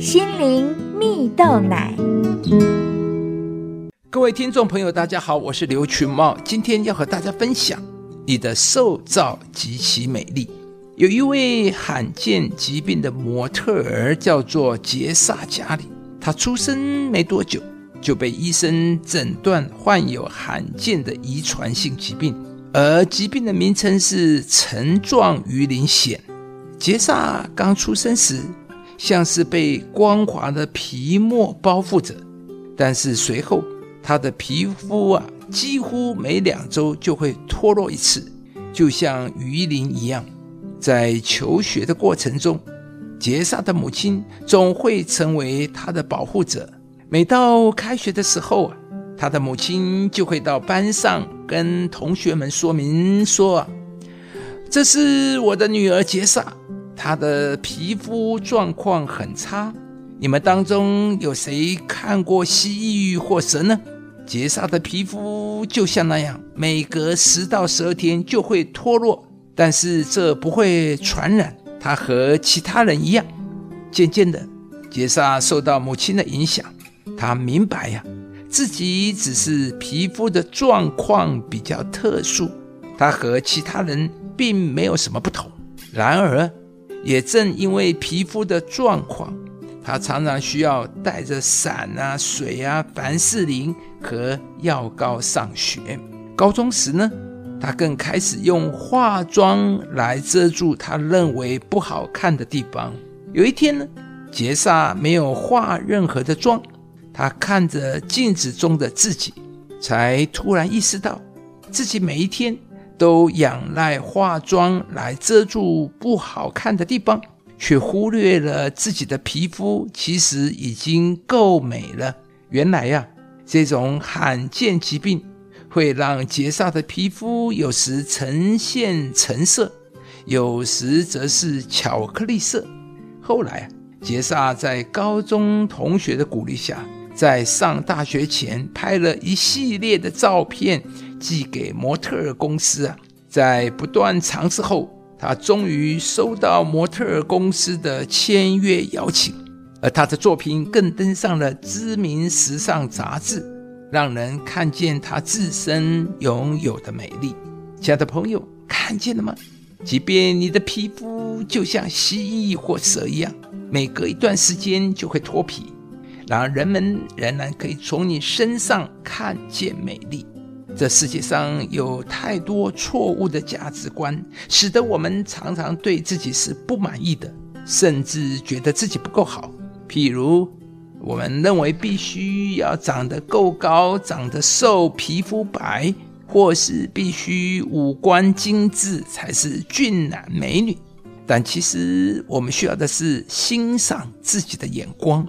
心灵蜜豆奶。各位听众朋友大家好，我是刘群茂，今天要和大家分享你的受造极其美丽。有一位罕见疾病的模特儿叫做杰萨加里，她出生没多久就被医生诊断患有罕见的遗传性疾病，而疾病的名称是层状鱼鳞癣。杰萨刚出生时像是被光滑的皮膜包覆着，但是随后他的皮肤几乎每2周就会脱落一次，就像鱼鳞一样。在求学的过程中，杰萨的母亲总会成为他的保护者。每到开学的时候他的母亲就会到班上跟同学们说明说，这是我的女儿杰萨，她的皮肤状况很差，你们当中有谁看过蜥蜴或蛇呢？杰萨的皮肤就像那样，每隔10到12天就会脱落，但是这不会传染，她和其他人一样。渐渐的，杰萨受到母亲的影响，她明白自己只是皮肤的状况比较特殊，她和其他人并没有什么不同。然而也正因为皮肤的状况，他常常需要带着伞水凡士林和药膏上学。高中时呢，他更开始用化妆来遮住他认为不好看的地方。有一天呢，杰萨没有化任何的妆，他看着镜子中的自己，才突然意识到自己每一天都仰赖化妆来遮住不好看的地方，却忽略了自己的皮肤其实已经够美了。原来这种罕见疾病会让杰萨的皮肤有时呈现橙色，有时则是巧克力色。后来杰萨在高中同学的鼓励下，在上大学前拍了一系列的照片寄给模特儿公司在不断尝试后，他终于收到模特儿公司的签约邀请，而他的作品更登上了知名时尚杂志，让人看见他自身拥有的美丽。亲爱的朋友，看见了吗？即便你的皮肤就像蜥蜴或蛇一样，每隔一段时间就会脱皮，然而人们仍然可以从你身上看见美丽。这世界上有太多错误的价值观，使得我们常常对自己是不满意的，甚至觉得自己不够好。譬如我们认为必须要长得够高，长得瘦，皮肤白，或是必须五官精致才是俊男美女。但其实我们需要的是欣赏自己的眼光，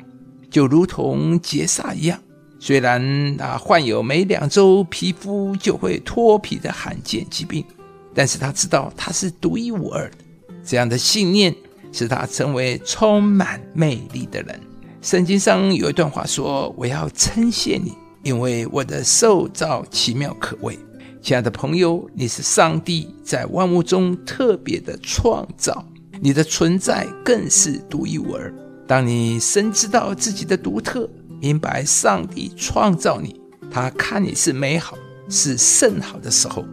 就如同杰萨一样，虽然他患有每2周皮肤就会脱皮的罕见疾病，但是他知道他是独一无二的。这样的信念使他成为充满魅力的人。圣经上有一段话说，我要称谢你，因为我的受造奇妙可畏。亲爱的朋友，你是上帝在万物中特别的创造，你的存在更是独一无二。当你深知道自己的独特，明白上帝创造你，他看你是美好，是甚好的时候，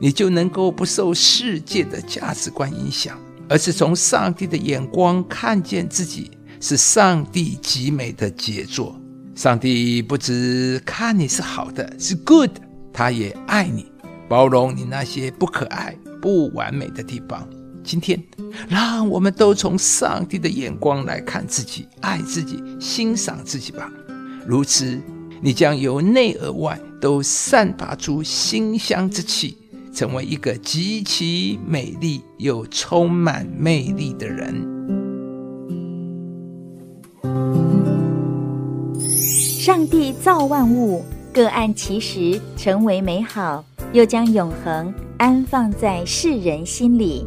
你就能够不受世界的价值观影响，而是从上帝的眼光看见自己是上帝极美的杰作。上帝不只看你是好的，是 good， 他也爱你，包容你那些不可爱、不完美的地方。今天让我们都从上帝的眼光来看自己，爱自己，欣赏自己吧。如此你将由内而外都散发出馨香之气，成为一个极其美丽又充满魅力的人。上帝造万物，各按其时成为美好，又将永恒安放在世人心里。